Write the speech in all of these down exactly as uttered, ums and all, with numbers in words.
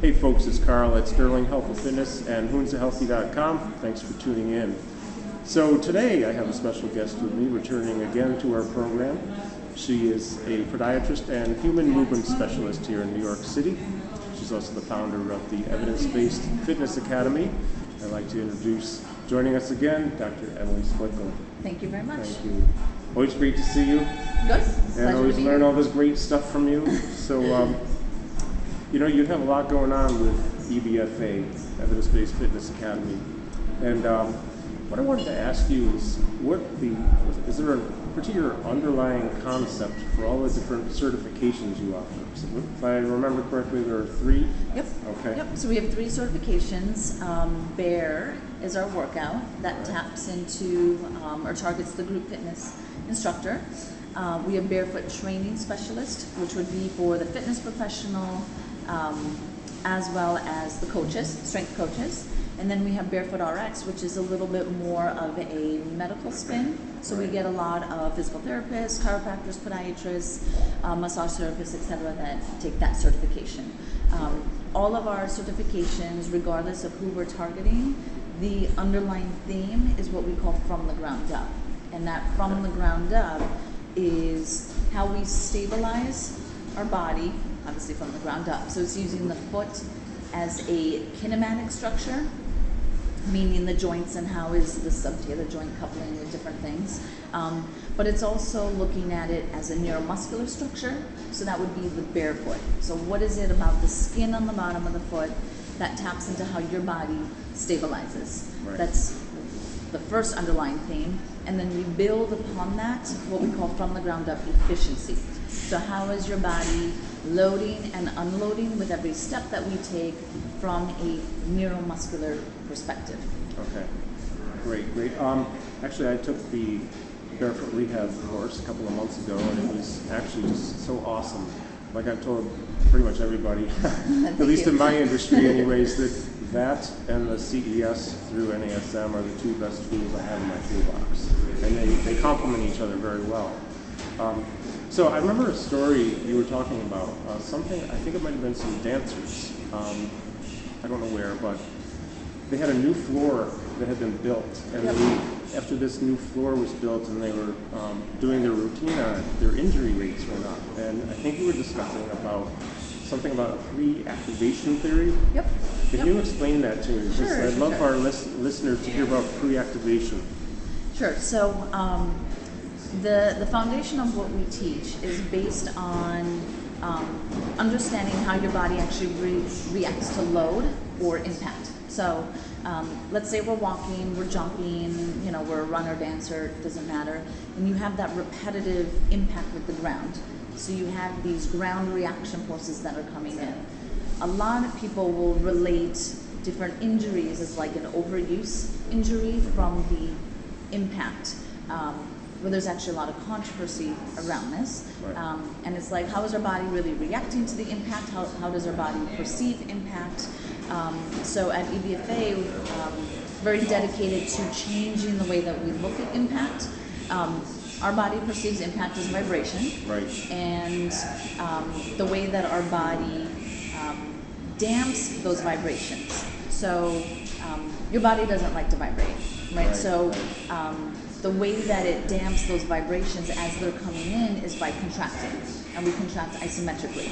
Hey folks, it's Carl at Sterling Health and Fitness and Whoinsa Healthy dot com. Thanks for tuning in. So today I have a special guest with me, returning again to our program. She is a podiatrist and human movement specialist here in New York City. She's also the founder of the Evidence-Based Fitness Academy. I'd like to introduce, joining us again, Doctor Emily Splitko. Thank you very much. Thank you. Always great to see you. Yes. And pleasure always to learn you. All this great stuff from you. So. Um, You know, you have a lot going on with E B F A, Evidence-Based Fitness Academy, and um, what I wanted to ask you is, what the is there a particular underlying concept for all the different certifications you offer? So if I remember correctly, there are three. Yep. Okay. Yep. So we have three certifications. Um, Bare is our workout that right. taps into um, or targets the group fitness instructor. Uh, we have Barefoot Training Specialist, which would be for the fitness professional. Um, as well as the coaches, strength coaches. And then we have Barefoot R X, which is a little bit more of a medical spin. So we get a lot of physical therapists, chiropractors, podiatrists, uh, massage therapists, et cetera that take that certification. Um, all of our certifications, regardless of who we're targeting, the underlying theme is what we call from the ground up. And that from the ground up is how we stabilize our body, obviously from the ground up. So it's using the foot as a kinematic structure, meaning the joints and how is the subtalar joint coupling with different things. Um, but it's also looking at it as a neuromuscular structure, so that would be the barefoot. So what is it about the skin on the bottom of the foot that taps into how your body stabilizes? Right. That's the first underlying theme. And then we build upon that what we call from the ground up efficiency. So how is your body loading and unloading with every step that we take from a neuromuscular perspective? Okay, great, great. Um, actually, I took the Barefoot Rehab course a couple of months ago, and it was actually just so awesome. Like I've told pretty much everybody, at least you. in my industry anyways, that that and the C E S through N A S M are the two best tools I have in my toolbox. And they, they complement each other very well. Um, So I remember a story you were talking about, uh, something, I think it might have been some dancers, um, I don't know where, but they had a new floor that had been built, and yep. they, after this new floor was built and they were um, doing their routine on it, their injury rates went up. And I think you were discussing about something about pre-activation theory. Yep. If yep. you explain that to me, sure, because I'd love sure. our lis listeners to hear about pre-activation. Sure. So. Um, The, the foundation of what we teach is based on um, understanding how your body actually re reacts to load or impact. So um, let's say we're walking, we're jumping, you know, we're a runner, dancer, it doesn't matter, and you have that repetitive impact with the ground. So you have these ground reaction forces that are coming in. A lot of people will relate different injuries as like an overuse injury from the impact. Um, Well, there's actually a lot of controversy around this. Right. Um, and it's like, how is our body really reacting to the impact? How, how does our body perceive impact? Um, so at E B F A, we're um, very dedicated to changing the way that we look at impact. Um, our body perceives impact as vibration. Right. And um, the way that our body um, damps those vibrations. So um, your body doesn't like to vibrate, right? right. So. Um, The way that it damps those vibrations as they're coming in is by contracting, and we contract isometrically.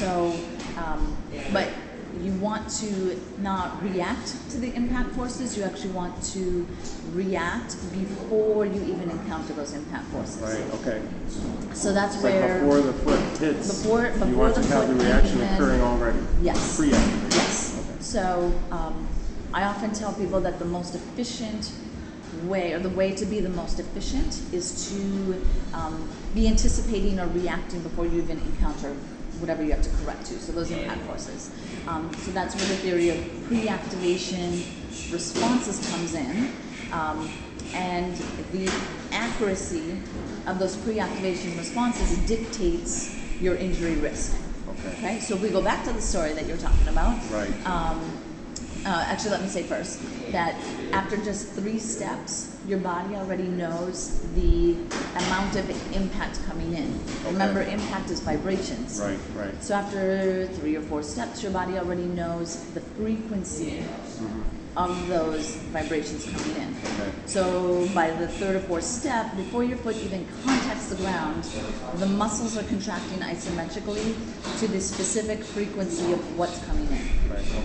So, um, but you want to not react to the impact forces, you actually want to react before you even encounter those impact forces. Right, okay. So that's it's where- like before the foot hits, before, before you want the to have the reaction occurring already. Yes. Pre-activation. Yes. Okay. So um, I often tell people that the most efficient way, or the way to be the most efficient, is to um, be anticipating or reacting before you even encounter whatever you have to correct to, so those impact forces. Um, so that's where the theory of pre-activation responses comes in, um, and the accuracy of those pre-activation responses dictates your injury risk. Okay. Okay, so we go back to the story that you're talking about. Right. Um, Uh, actually, let me say first that after just three steps, your body already knows the amount of impact coming in. Okay. Remember, impact is vibrations. Right, right. So after three or four steps, your body already knows the frequency mm-hmm. of those vibrations coming in. Okay. So by the third or fourth step, before your foot even contacts the ground, the muscles are contracting isometrically to the specific frequency of what's coming in. Okay.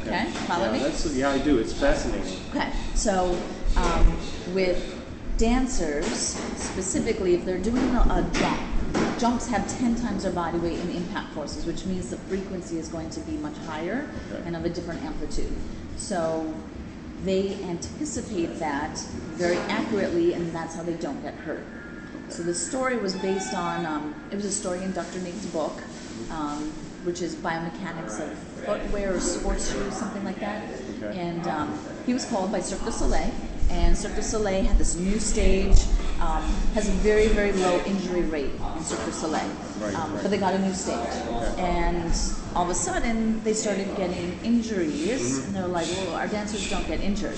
Okay, follow yeah, me? That's, yeah, I do. It's fascinating. Okay, so um, with dancers, specifically, if they're doing a, a jump, jumps have ten times their body weight in impact forces, which means the frequency is going to be much higher okay. and of a different amplitude. So they anticipate that very accurately, and that's how they don't get hurt. Okay. So the story was based on, um, it was a story in Doctor Nigg's book, um, which is biomechanics of footwear or sports shoes, something like that. Okay. And um, he was called by Cirque du Soleil, and Cirque du Soleil had this new stage, um, has a very, very low injury rate in Cirque du Soleil, right, um, right. but they got a new stage. Okay. And all of a sudden, they started getting injuries, mm-hmm. and they were like, well, our dancers don't get injured.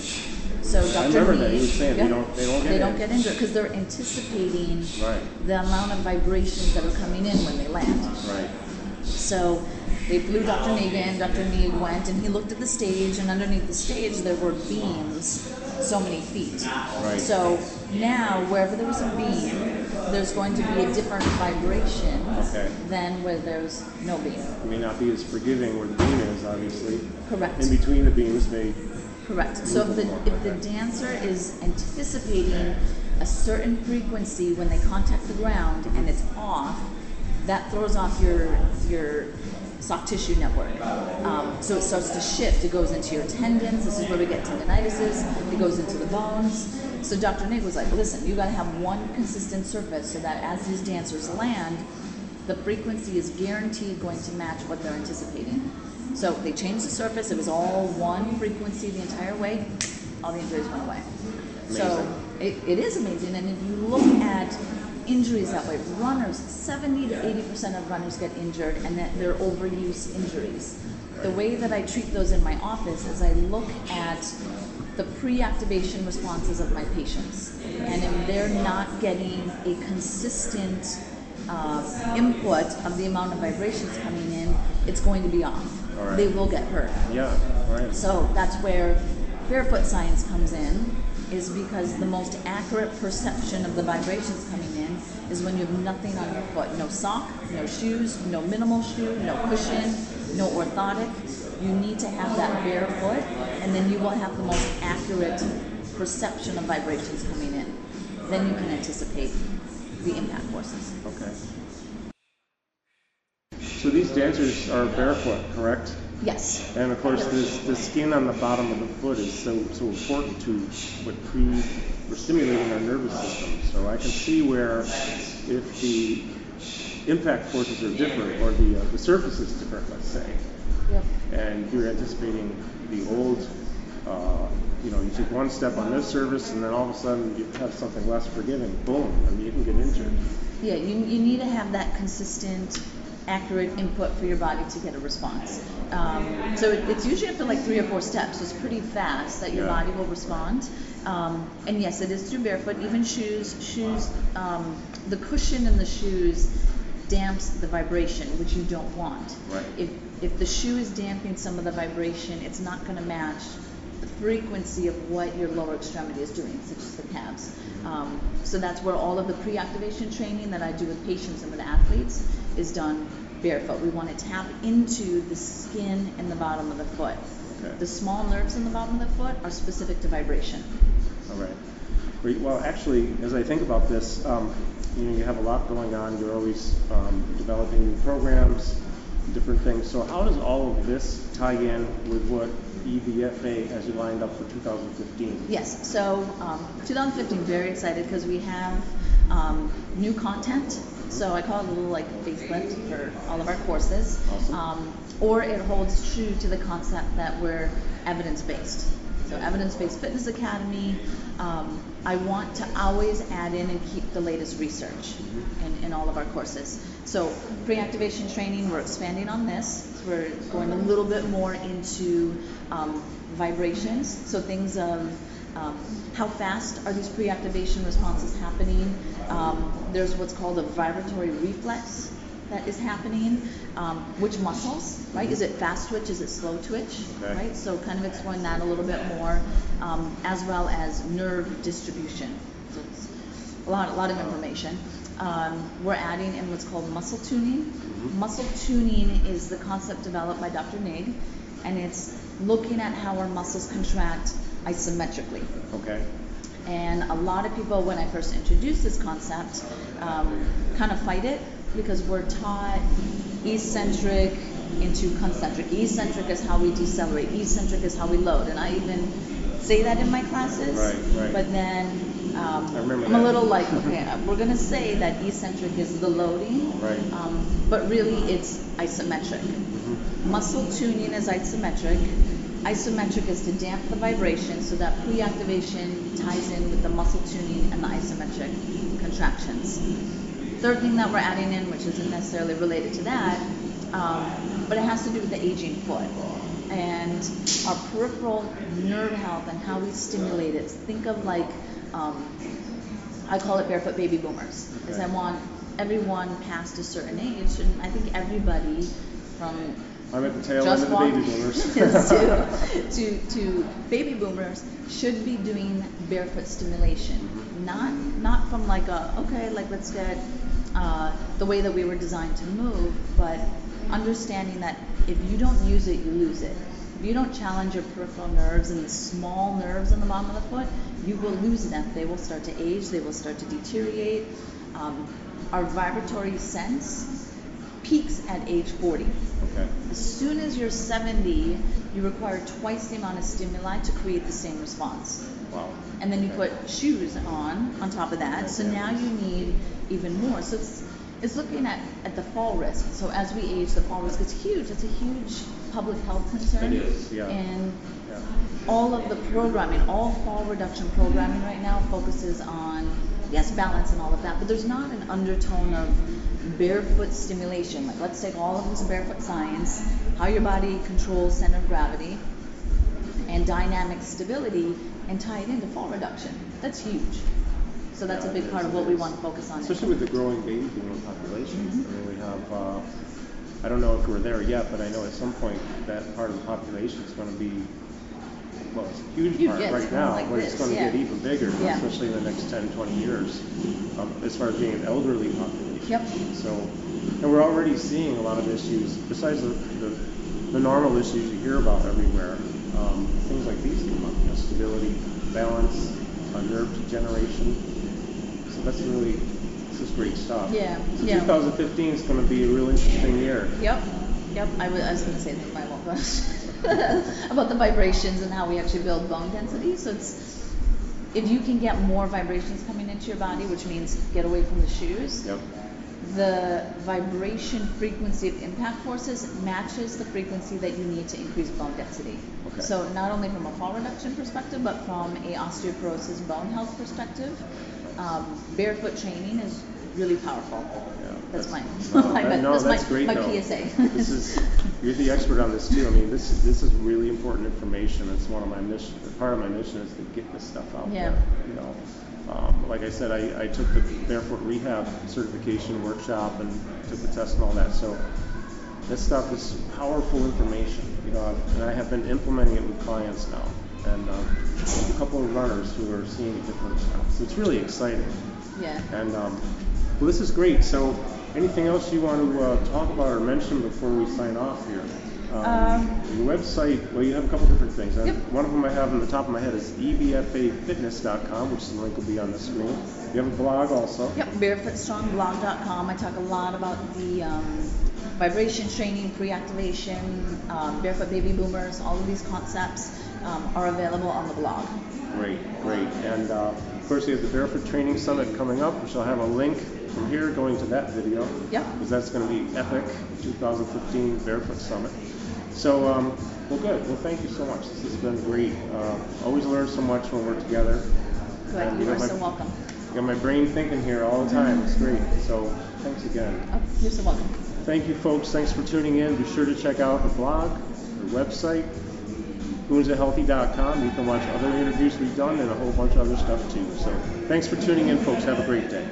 So Doctor I remember Nigg, that. He was saying yeah, they, don't, they don't get they don't get injured because they're anticipating right. the amount of vibrations that are coming in when they land. Right. So they flew Doctor Nigg in, Doctor Nigg went, and he looked at the stage, and underneath the stage there were beams so many feet. Right. So now, wherever there was a beam, there's going to be a different vibration okay. than where there's no beam. It may not be as forgiving where the beam is, obviously. Correct. In between the beams may... Correct. So if the, more, if okay. the dancer is anticipating a certain frequency when they contact the ground and it's off, that throws off your your soft tissue network. Um, so it starts to shift. It goes into your tendons. This is where we get tendinitises. It goes into the bones. So Doctor Nigg was like, listen, you got to have one consistent surface so that as these dancers land, the frequency is guaranteed going to match what they're anticipating. So they changed the surface. It was all one frequency the entire way. All the injuries went away. Amazing. So it, it is amazing. And if you look at injuries that way. Runners, seventy to eighty percent of runners get injured, and that they're overuse injuries. The way that I treat those in my office is I look at the pre-activation responses of my patients. And if they're not getting a consistent uh, input of the amount of vibrations coming in, it's going to be off. Right. They will get hurt. Yeah. Right. So that's where barefoot science comes in, is because the most accurate perception of the vibrations coming in is when you have nothing on your foot. No sock, no shoes, no minimal shoe, no cushion, no orthotic. You need to have that bare foot, and then you will have the most accurate perception of vibrations coming in. Then you can anticipate the impact forces. Okay. So these dancers are barefoot, correct? Yes. And of course, this, the skin on the bottom of the foot is so so important to what pre we're stimulating our nervous system. So I can see where if the impact forces are different, or the uh, the surface is different, let's say, yep. and you're anticipating the old, uh, you know, you take one step on this surface, and then all of a sudden you have something less forgiving. Boom! I mean, you can get injured. Yeah, you you need to have that consistent, accurate input for your body to get a response. Um, so it, it's usually after like three or four steps, so it's pretty fast that your yeah. body will respond. Um, and yes, it is through barefoot, even shoes, shoes, um, the cushion in the shoes damps the vibration, which you don't want. Right. If, if the shoe is damping some of the vibration, it's not gonna match the frequency of what your lower extremity is doing, such as the calves. Um, so that's where all of the pre-activation training that I do with patients and with athletes is done barefoot. We want to tap into the skin in the bottom of the foot. Okay. The small nerves in the bottom of the foot are specific to vibration. All right. Well, actually, as I think about this, um, you know, you have a lot going on. You're always um, developing new programs, different things. So how does all of this tie in with what E B F A as you lined up for two thousand fifteen? Yes, so um, two thousand fifteen, very excited because we have um, new content. So I call it a little like facelift for all of our courses. Awesome. Um, or it holds true to the concept that we're evidence-based. So Evidence-Based Fitness Academy, um, I want to always add in and keep the latest research in, in all of our courses. So pre-activation training, we're expanding on this. We're going a little bit more into um, vibrations, so things of um, how fast are these pre-activation responses happening. Um, there's what's called a vibratory reflex that is happening, um, which muscles, right? Is it fast twitch, is it slow twitch, okay. right? So kind of exploring that a little bit more, um, as well as nerve distribution. So it's a lot, a lot of information. Um, we're adding in what's called muscle tuning. Mm-hmm. Muscle tuning is the concept developed by Doctor Nigg, and it's looking at how our muscles contract isometrically. Okay. And a lot of people, when I first introduced this concept, um, kind of fight it, because we're taught eccentric into concentric. Eccentric is how we decelerate. Eccentric is how we load. And I even say that in my classes. Right, right. But then um, I remember I'm that. a little like, okay, we're going to say that eccentric is the loading. Right. Um, but really, it's isometric. Mm-hmm. Muscle tuning is isometric. Isometric is to damp the vibration, so that pre-activation ties in with the muscle tuning and the isometric contractions. Third thing that we're adding in, which isn't necessarily related to that, um, but it has to do with the aging foot and our peripheral nerve health and how we stimulate it. Think of like, um, I call it barefoot baby boomers, because I want everyone past a certain age, and I think everybody from I'm at the tail end of the baby boomers. to, to, to baby boomers should be doing barefoot stimulation, not not from like a okay, like let's get uh, the way that we were designed to move, but understanding that if you don't use it, you lose it. If you don't challenge your peripheral nerves and the small nerves on the bottom of the foot, you will lose them. They will start to age. They will start to deteriorate. Um, our vibratory sense peaks at age forty. Okay. As soon as you're seventy, you require twice the amount of stimuli to create the same response. Wow. And then you okay. put shoes on on top of that, okay. so now you need even more. So it's it's looking at, at the fall risk. So as we age, the fall risk is huge. It's a huge public health concern. It is, yeah. And yeah. all of the programming, all fall reduction programming right now focuses on, yes, balance and all of that, but there's not an undertone of barefoot stimulation. Like, let's take all of this barefoot science, how your body controls center of gravity and dynamic stability, and tie it into fall reduction. That's huge. So that's yeah, a big part of what we want to focus on. Especially with the growing baby boomer population. Mm-hmm. I mean, we have, uh, I don't know if we're there yet, but I know at some point that part of the population is going to be, well, it's a huge, huge part yes, right now, like but this. it's going to yeah. get even bigger, yeah. especially in the next ten, twenty years, um, as far as being an elderly population. Yep. So, and we're already seeing a lot of issues, besides the, the, the normal issues you hear about everywhere. Um, things like these come up, you know, stability, balance, uh, nerve degeneration. So that's really, this is great stuff. Yeah. So yeah. twenty fifteen is going to be a really interesting year. Yep. Yep. I, w I was going to say that, I won't rush, about the vibrations and how we actually build bone density. So it's, if you can get more vibrations coming into your body, which means get away from the shoes. Yep. The vibration frequency of impact forces matches the frequency that you need to increase bone density. Okay. So not only from a fall reduction perspective, but from a osteoporosis bone health perspective, um, barefoot training is really powerful. Yeah, that's, that's mine. No, I bet. No, that's, that's my, great, my P S A. This is, you're the expert on this too. I mean, this this is really important information. It's one of my mission. Part of my mission is to get this stuff out yeah. there. You know. Um, like I said, I, I took the Barefoot Rehab certification workshop and took the test and all that. So this stuff is powerful information, you know, and I have been implementing it with clients now, and uh, a couple of runners who are seeing it different now. So it's really exciting. Yeah. And um, well, this is great. So anything else you want to uh, talk about or mention before we sign off here? Um, um, your website, well, you have a couple different things. Yep. One of them I have on the top of my head is e b f a fitness dot com, which the link will be on the screen. You have a blog also. Yep, barefoot strong blog dot com. I talk a lot about the um, vibration training, pre-activation, um, barefoot baby boomers. All of these concepts um, are available on the blog. Great, great. And uh, of course, you have the Barefoot Training Summit coming up, which I'll have a link from here going to that video. Yep. Because that's going to be epic, twenty fifteen Barefoot Summit. So, um, well, good. Well, thank you so much. This has been great. Uh, always learn so much when we're together. Good. And you are my, so welcome. I got my brain thinking here all the time. It's great. So, Thanks again. Oh, you're so welcome. Thank you, folks. Thanks for tuning in. Be sure to check out the blog, the website, Whoins a Healthy dot com. You can watch other interviews we've done and a whole bunch of other stuff too. So thanks for tuning in, folks. Have a great day.